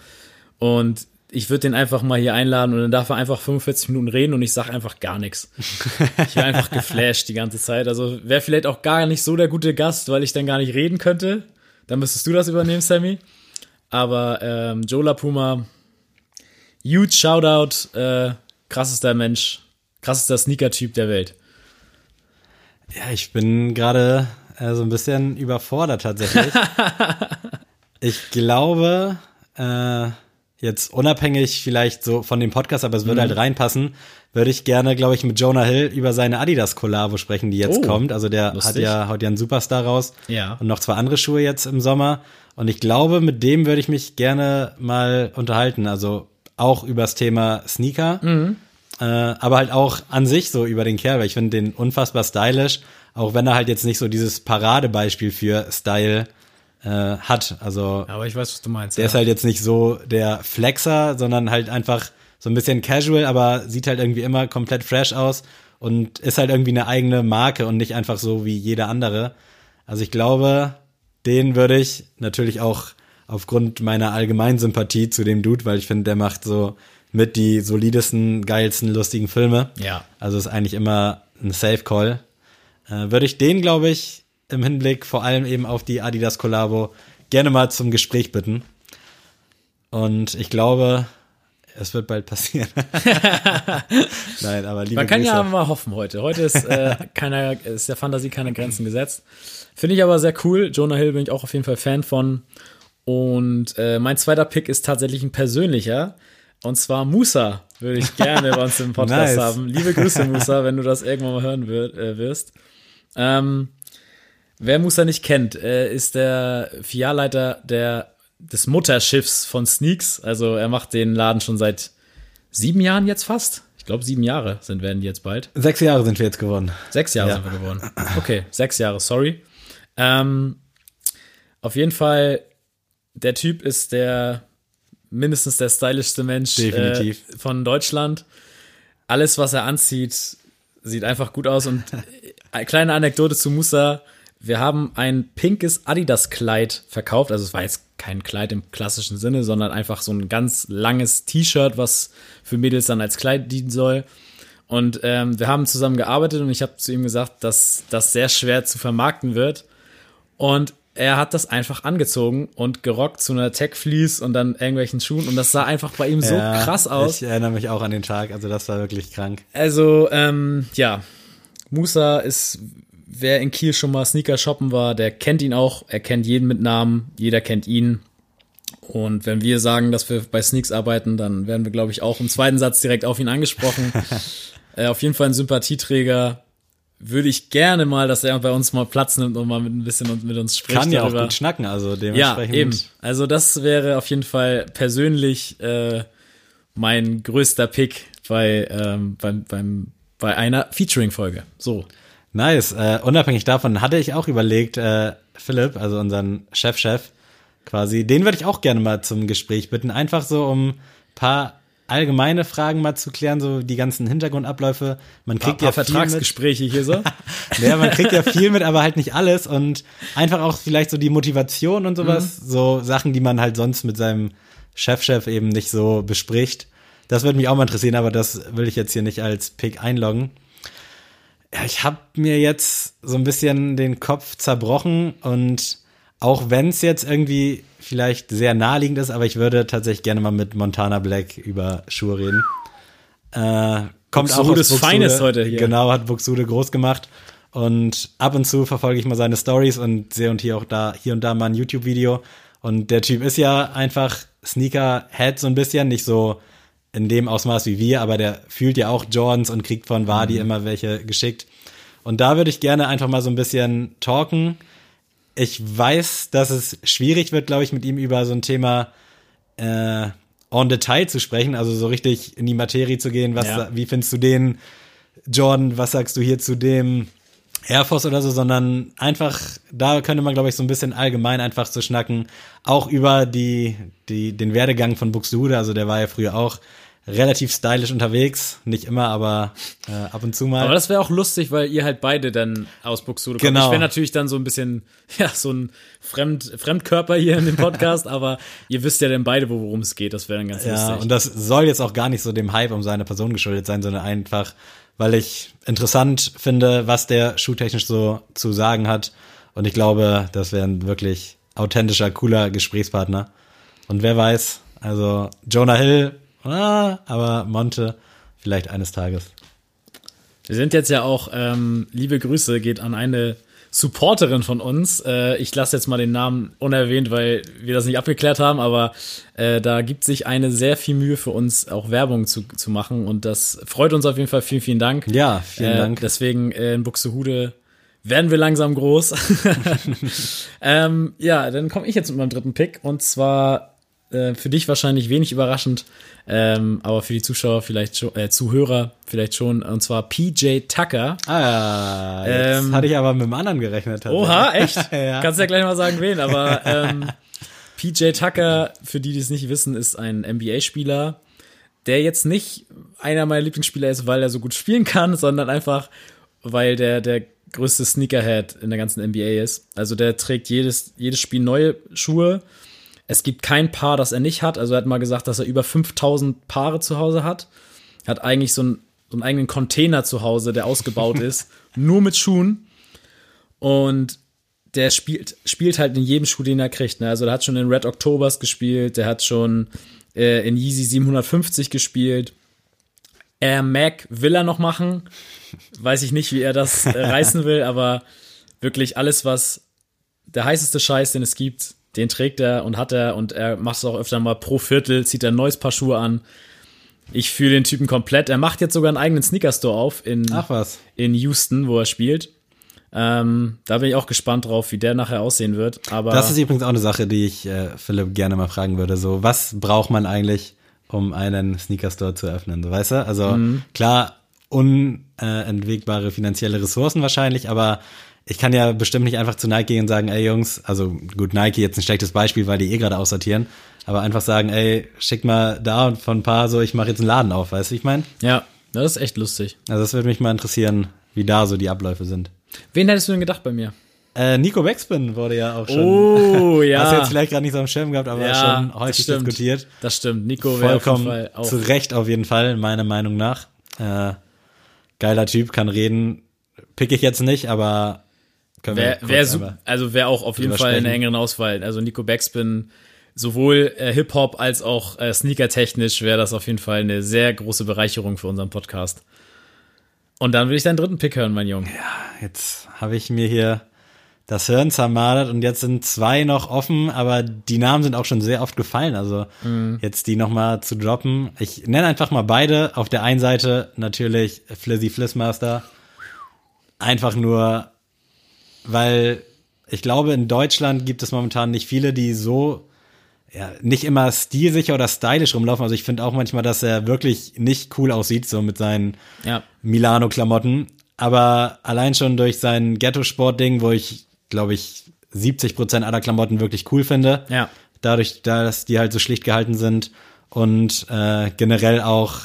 und ich würde den einfach mal hier einladen und dann darf er einfach 45 Minuten reden und ich sage einfach gar nichts. Ich bin einfach geflasht die ganze Zeit, also wäre vielleicht auch gar nicht so der gute Gast, weil ich dann gar nicht reden könnte, dann müsstest du das übernehmen, Sammy, aber Joe LaPuma, huge Shoutout, krassester Mensch, krassester Sneaker-Typ der Welt. Ja, ich bin gerade so ein bisschen überfordert tatsächlich. Ich glaube, jetzt unabhängig vielleicht so von dem Podcast, aber es würde halt reinpassen, würde ich gerne, glaube ich, mit Jonah Hill über seine Adidas-Kollabo sprechen, die jetzt kommt. Also der haut ja einen Superstar raus und noch zwei andere Schuhe jetzt im Sommer. Und ich glaube, mit dem würde ich mich gerne mal unterhalten, also auch über das Thema Sneaker, aber halt auch an sich so über den Kerl, weil ich finde den unfassbar stylisch, auch wenn er halt jetzt nicht so dieses Paradebeispiel für Style hat. Also, aber ich weiß, was du meinst. Der ist halt jetzt nicht so der Flexer, sondern halt einfach so ein bisschen casual, aber sieht halt irgendwie immer komplett fresh aus und ist halt irgendwie eine eigene Marke und nicht einfach so wie jeder andere. Also ich glaube, den würde ich natürlich auch aufgrund meiner allgemeinen Sympathie zu dem Dude, weil ich finde, der macht so mit die solidesten, geilsten, lustigen Filme. Ja. Also ist eigentlich immer ein Safe-Call. Würde ich den, glaube ich, im Hinblick vor allem eben auf die Adidas-Kollabo gerne mal zum Gespräch bitten. Und ich glaube, es wird bald passieren. Nein, aber liebe Grüße. Man kann ja mal hoffen heute. Heute ist, ist der Fantasie keine Grenzen gesetzt. Finde ich aber sehr cool. Jonah Hill bin ich auch auf jeden Fall Fan von. Und mein zweiter Pick ist tatsächlich ein persönlicher. Und zwar Musa würde ich gerne bei uns im Podcast haben. Liebe Grüße, Musa, wenn du das irgendwann mal hören wirst. Wer Musa nicht kennt, ist der Filialleiter des Mutterschiffs von Sneaks. Also er macht den Laden schon seit 7 Jahren jetzt fast. Ich glaube, 7 Jahre werden die jetzt bald. 6 Jahre sind wir jetzt geworden. 6 Jahre sind wir geworden. Okay, 6 Jahre, sorry. Auf jeden Fall, der Typ ist mindestens der stylischste Mensch von Deutschland. Alles, was er anzieht, sieht einfach gut aus. Und eine kleine Anekdote zu Musa. Wir haben ein pinkes Adidas-Kleid verkauft. Also es war jetzt kein Kleid im klassischen Sinne, sondern einfach so ein ganz langes T-Shirt, was für Mädels dann als Kleid dienen soll. Und wir haben zusammen gearbeitet und ich habe zu ihm gesagt, dass das sehr schwer zu vermarkten wird. Und er hat das einfach angezogen und gerockt zu einer Tech-Fleece und dann irgendwelchen Schuhen. Und das sah einfach bei ihm so krass aus. Ich erinnere mich auch an den Tag. Also das war wirklich krank. Also, Musa ist... Wer in Kiel schon mal Sneaker shoppen war, der kennt ihn auch. Er kennt jeden mit Namen. Jeder kennt ihn. Und wenn wir sagen, dass wir bei Sneaks arbeiten, dann werden wir, glaube ich, auch im zweiten Satz direkt auf ihn angesprochen. Auf jeden Fall ein Sympathieträger. Würde ich gerne mal, dass er bei uns mal Platz nimmt und mal ein bisschen mit uns spricht. Kann ja darüber auch gut schnacken, also dementsprechend. Ja, eben. Also das wäre auf jeden Fall persönlich mein größter Pick bei einer Featuring-Folge. So. Nice. Unabhängig davon hatte ich auch überlegt, Philipp, also unseren Chef quasi, den würde ich auch gerne mal zum Gespräch bitten. Einfach so, um ein paar allgemeine Fragen mal zu klären, so die ganzen Hintergrundabläufe. Man kriegt ja Vertragsgespräche hier so. Ja, man kriegt ja viel mit, aber halt nicht alles. Und einfach auch vielleicht so die Motivation und sowas. Mhm. So Sachen, die man halt sonst mit seinem Chef eben nicht so bespricht. Das würde mich auch mal interessieren, aber das will ich jetzt hier nicht als Pick einloggen. Ja, ich habe mir jetzt so ein bisschen den Kopf zerbrochen und auch wenn es jetzt irgendwie vielleicht sehr naheliegend ist, aber ich würde tatsächlich gerne mal mit Montana Black über Schuhe reden. Kommt Buxude auch aus Buxude. Feines heute hier. Genau, hat Buxude groß gemacht und ab und zu verfolge ich mal seine Stories und sehe und hier und da mal ein YouTube-Video und der Typ ist ja einfach Sneaker-Head so ein bisschen, nicht so in dem Ausmaß wie wir, aber der fühlt ja auch Jordans und kriegt von Wadi immer welche geschickt. Und da würde ich gerne einfach mal so ein bisschen talken. Ich weiß, dass es schwierig wird, glaube ich, mit ihm über so ein Thema en Detail zu sprechen, also so richtig in die Materie zu gehen. Wie findest du den Jordan? Was sagst du hier zu dem Air Force oder so? Sondern einfach, da könnte man, glaube ich, so ein bisschen allgemein einfach so schnacken. Auch über den Werdegang von Buxtehude. Also der war ja früher auch relativ stylisch unterwegs. Nicht immer, aber ab und zu mal. Aber das wäre auch lustig, weil ihr halt beide dann aus Buxtehude kommt. Genau. Ich wäre natürlich dann so ein bisschen, so ein Fremdkörper hier in dem Podcast, aber ihr wisst ja dann beide, worum es geht. Das wäre dann ganz lustig. Ja, und das soll jetzt auch gar nicht so dem Hype um seine Person geschuldet sein, sondern einfach, weil ich interessant finde, was der schuhtechnisch so zu sagen hat. Und ich glaube, das wäre ein wirklich authentischer, cooler Gesprächspartner. Und wer weiß, also Jonah Hill, aber Monte vielleicht eines Tages. Wir sind jetzt ja auch, liebe Grüße geht an eine Supporterin von uns. Ich lasse jetzt mal den Namen unerwähnt, weil wir das nicht abgeklärt haben, aber da gibt sich eine sehr viel Mühe für uns, auch Werbung zu machen und das freut uns auf jeden Fall. Vielen, vielen Dank. Ja, vielen Dank. Deswegen in Buxtehude werden wir langsam groß. Dann komme ich jetzt mit meinem dritten Pick und zwar für dich wahrscheinlich wenig überraschend, aber für die Zuschauer vielleicht schon, Zuhörer vielleicht schon, und zwar PJ Tucker. Ah, jetzt hatte ich aber mit dem anderen gerechnet. Oha, echt? Ja. Kannst ja gleich mal sagen, wen, aber PJ Tucker, für die es nicht wissen, ist ein NBA-Spieler, der jetzt nicht einer meiner Lieblingsspieler ist, weil er so gut spielen kann, sondern einfach, weil der größte Sneakerhead in der ganzen NBA ist. Also der trägt jedes Spiel neue Schuhe. Es gibt kein Paar, das er nicht hat. Also er hat mal gesagt, dass er über 5000 Paare zu Hause hat. Er hat eigentlich so einen eigenen Container zu Hause, der ausgebaut ist, nur mit Schuhen. Und der spielt halt in jedem Schuh, den er kriegt. Ne? Also der hat schon in Red Octobers gespielt, der hat schon in Yeezy 750 gespielt. Air Mac will er noch machen. Weiß ich nicht, wie er das reißen will, aber wirklich alles, was der heißeste Scheiß, den es gibt, den trägt er und hat er und er macht es auch öfter mal pro Viertel, zieht er ein neues Paar Schuhe an. Ich fühle den Typen komplett. Er macht jetzt sogar einen eigenen Sneaker-Store auf in Houston, wo er spielt. Da bin ich auch gespannt drauf, wie der nachher aussehen wird. Aber das ist übrigens auch eine Sache, die ich Philipp gerne mal fragen würde. So, was braucht man eigentlich, um einen Sneaker-Store zu eröffnen, so, weißt du? Also klar, unentwegbare finanzielle Ressourcen wahrscheinlich, aber ich kann ja bestimmt nicht einfach zu Nike gehen und sagen, ey Jungs, also gut, Nike jetzt ein schlechtes Beispiel, weil die eh gerade aussortieren, aber einfach sagen, ey, schick mal da und von ein paar so, ich mache jetzt einen Laden auf, weißt du, ich meine? Ja, das ist echt lustig. Also das würde mich mal interessieren, wie da so die Abläufe sind. Wen hättest du denn gedacht bei mir? Nico Wexpin wurde ja auch schon. Oh, ja. Hast du jetzt vielleicht gerade nicht so am Schirm gehabt, aber ja, schon häufig diskutiert. Das stimmt, Nico wäre auf jeden Fall auch. Zu Recht auf jeden Fall, meiner Meinung nach. Geiler Typ, kann reden. Pick ich jetzt nicht, aber können wäre auch auf jeden Fall in der engeren Auswahl. Also Nico Wexpin, sowohl Hip-Hop als auch Sneaker-technisch wäre das auf jeden Fall eine sehr große Bereicherung für unseren Podcast. Und dann will ich deinen dritten Pick hören, mein Junge. Ja, jetzt habe ich mir hier das Hirn zermadert und jetzt sind zwei noch offen, aber die Namen sind auch schon sehr oft gefallen. Also jetzt die nochmal zu droppen. Ich nenne einfach mal beide. Auf der einen Seite natürlich Flizzy Flissmaster. Einfach nur, weil ich glaube, in Deutschland gibt es momentan nicht viele, die so nicht immer stilsicher oder stylisch rumlaufen. Also ich finde auch manchmal, dass er wirklich nicht cool aussieht, so mit seinen Milano-Klamotten. Aber allein schon durch sein Ghetto-Sport-Ding, wo ich, glaube ich, 70% aller Klamotten wirklich cool finde. Ja. Dadurch, dass die halt so schlicht gehalten sind. Und generell auch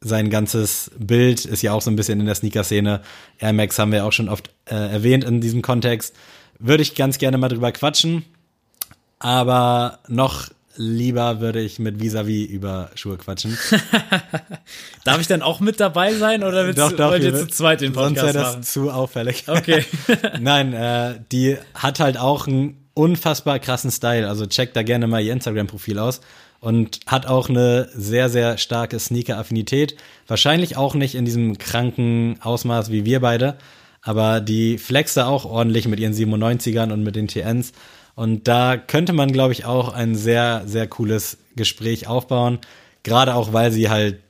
sein ganzes Bild ist ja auch so ein bisschen in der Sneaker-Szene. Air Max haben wir auch schon oft erwähnt in diesem Kontext. Würde ich ganz gerne mal drüber quatschen. Aber noch lieber würde ich mit Vis-à-vis über Schuhe quatschen. Darf ich dann auch mit dabei sein oder willst doch, wollt ihr zu zweit den Podcast machen? Sonst wäre das zu auffällig. Okay. Nein, die hat halt auch einen unfassbar krassen Style. Also checkt da gerne mal ihr Instagram-Profil aus. Und hat auch eine sehr, sehr starke Sneaker-Affinität. Wahrscheinlich auch nicht in diesem kranken Ausmaß wie wir beide. Aber die flext da auch ordentlich mit ihren 97ern und mit den TNs. Und da könnte man, glaube ich, auch ein sehr, sehr cooles Gespräch aufbauen. Gerade auch, weil sie halt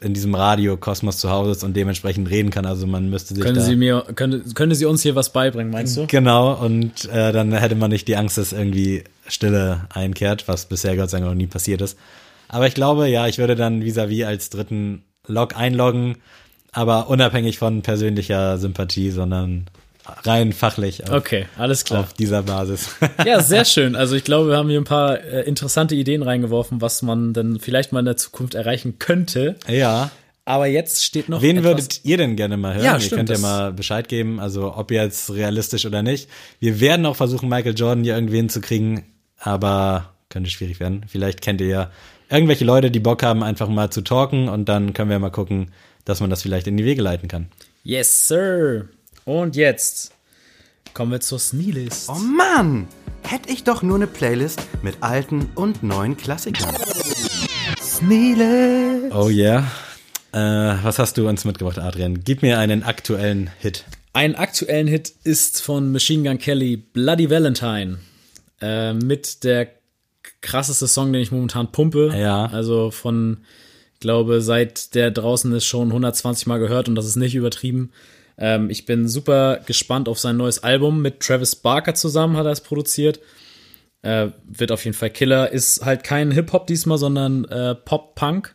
in diesem Radiokosmos zu Hause ist und dementsprechend reden kann. Also man müsste sich könnte sie uns hier was beibringen, meinst du? Genau, und dann hätte man nicht die Angst, dass irgendwie Stille einkehrt, was bisher Gott sei Dank noch nie passiert ist. Aber ich glaube, ja, ich würde dann Vis-à-vis als dritten Log einloggen, aber unabhängig von persönlicher Sympathie, sondern rein fachlich. Okay, alles klar. Auf dieser Basis. Ja, sehr schön. Also ich glaube, wir haben hier ein paar interessante Ideen reingeworfen, was man dann vielleicht mal in der Zukunft erreichen könnte. Ja. Aber jetzt steht noch wen etwas. Würdet ihr denn gerne mal hören? Ja, stimmt, ihr könnt ja mal Bescheid geben, also ob jetzt realistisch oder nicht. Wir werden auch versuchen, Michael Jordan hier irgendwen zu kriegen, aber könnte schwierig werden. Vielleicht kennt ihr ja irgendwelche Leute, die Bock haben, einfach mal zu talken und dann können wir mal gucken, dass man das vielleicht in die Wege leiten kann. Yes, sir. Und jetzt kommen wir zur Snealist. Oh Mann, hätte ich doch nur eine Playlist mit alten und neuen Klassikern. Snealist. Oh yeah. Was hast du uns mitgebracht, Adrian? Gib mir einen aktuellen Hit. Einen aktuellen Hit ist von Machine Gun Kelly, Bloody Valentine. Mit der krasseste Song, den ich momentan pumpe. Ja. Also von, ich glaube, seit der draußen ist schon 120 Mal gehört und das ist nicht übertrieben. Ich bin super gespannt auf sein neues Album. Mit Travis Barker zusammen hat er es produziert. Wird auf jeden Fall Killer. Ist halt kein Hip-Hop diesmal, sondern Pop-Punk.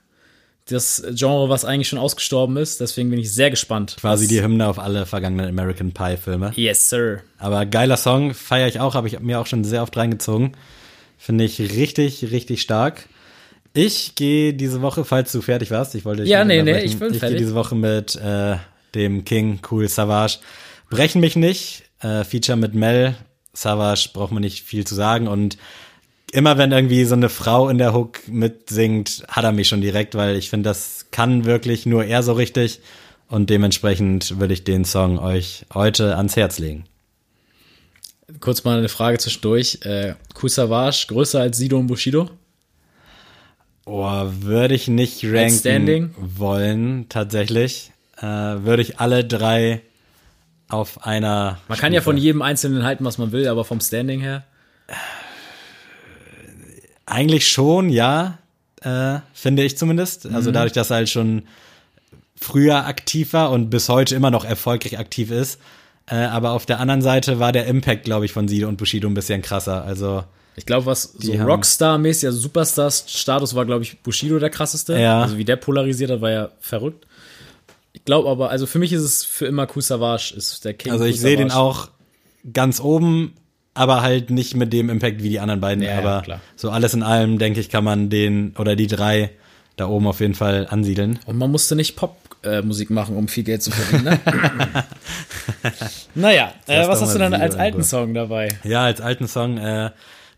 Das Genre, was eigentlich schon ausgestorben ist. Deswegen bin ich sehr gespannt. Quasi die Hymne auf alle vergangenen American Pie-Filme. Yes, sir. Aber geiler Song. Feiere ich auch. Habe ich mir auch schon sehr oft reingezogen. Finde ich richtig, richtig stark. Ich gehe diese Woche, falls du fertig warst. Ich wollte dich ich bin fertig. Ich gehe diese Woche mit dem King, Cool Savage, Brechen mich nicht, Feature mit Mel, Savage braucht man nicht viel zu sagen und immer wenn irgendwie so eine Frau in der Hook mitsingt, hat er mich schon direkt, weil ich finde, das kann wirklich nur er so richtig und dementsprechend würde ich den Song euch heute ans Herz legen. Kurz mal eine Frage zwischendurch, Cool Savage größer als Sido und Bushido? Oh, würde ich nicht ranken wollen, tatsächlich. Würde ich alle drei auf einer Man Stufe. Kann ja von jedem Einzelnen halten, was man will, aber vom Standing her? Eigentlich schon, ja. Finde ich zumindest. Also dadurch, dass er halt schon früher aktiv war und bis heute immer noch erfolgreich aktiv ist. Aber auf der anderen Seite war der Impact, glaube ich, von Sido und Bushido ein bisschen krasser. Also Ich glaube, was die so Rockstar-mäßig, also Superstar-Status war, glaube ich, Bushido der krasseste. Ja. Also wie der polarisiert hat, war ja verrückt. Ich glaube aber, also für mich ist es für immer Kusavage, ist der King. Also ich sehe den auch ganz oben, aber halt nicht mit dem Impact wie die anderen beiden. Ja, aber ja, so alles in allem, denke ich, kann man den oder die drei da oben auf jeden Fall ansiedeln. Und man musste nicht Popmusik machen, um viel Geld zu verdienen, ne? Naja, was hast du denn als alten Song dabei? Ja, als alten Song,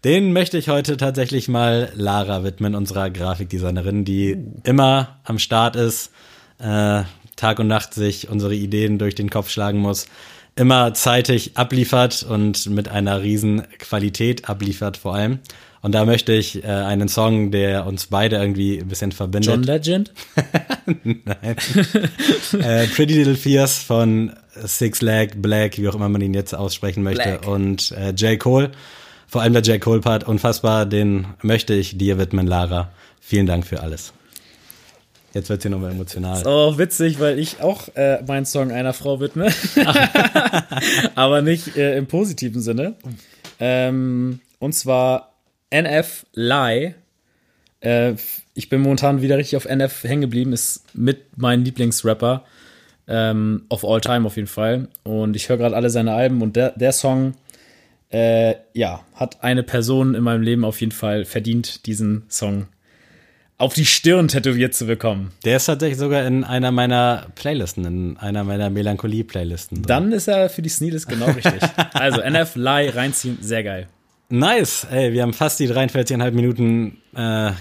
den möchte ich heute tatsächlich mal Lara widmen, unserer Grafikdesignerin, die immer am Start ist, Tag und Nacht sich unsere Ideen durch den Kopf schlagen muss, immer zeitig abliefert und mit einer riesen Qualität abliefert vor allem. Und da möchte ich einen Song, der uns beide irgendwie ein bisschen verbindet. John Legend? Nein. Pretty Little Fears von Six Leg Black, wie auch immer man ihn jetzt aussprechen möchte. Black. Und J. Cole, vor allem der J. Cole-Part, unfassbar, den möchte ich dir widmen, Lara. Vielen Dank für alles. Jetzt wird es hier nochmal emotional. Ist auch witzig, weil ich auch meinen Song einer Frau widme. Aber nicht im positiven Sinne. Und zwar NF Lie. Ich bin momentan wieder richtig auf NF hängen geblieben. Ist mit meinem Lieblingsrapper. Of all time auf jeden Fall. Und ich höre gerade alle seine Alben. Und der Song, hat eine Person in meinem Leben auf jeden Fall verdient, diesen Song auf die Stirn tätowiert zu bekommen. Der ist tatsächlich sogar in einer meiner Playlisten, in einer meiner Melancholie-Playlisten. Dann ist er für die Sneakers genau richtig. Also NF Lie reinziehen, sehr geil. Nice, ey, wir haben fast die 43,5 Minuten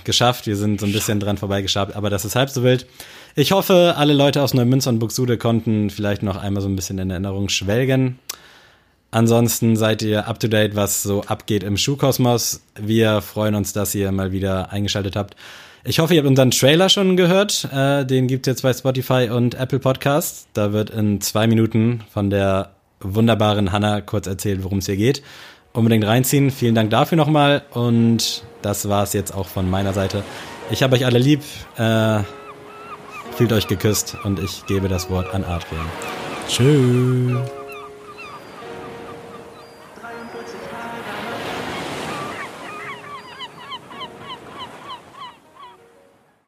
geschafft. Wir sind so ein bisschen dran vorbeigeschabt, aber das ist halb so wild. Ich hoffe, alle Leute aus Neumünster und Buxude konnten vielleicht noch einmal so ein bisschen in Erinnerung schwelgen. Ansonsten seid ihr up to date, was so abgeht im Schuhkosmos. Wir freuen uns, dass ihr mal wieder eingeschaltet habt. Ich hoffe, ihr habt unseren Trailer schon gehört. Den gibt es jetzt bei Spotify und Apple Podcasts. Da wird in 2 Minuten von der wunderbaren Hanna kurz erzählt, worum es hier geht. Unbedingt reinziehen. Vielen Dank dafür nochmal. Und das war's jetzt auch von meiner Seite. Ich habe euch alle lieb. Fühlt euch geküsst. Und ich gebe das Wort an Adrian. Tschüss.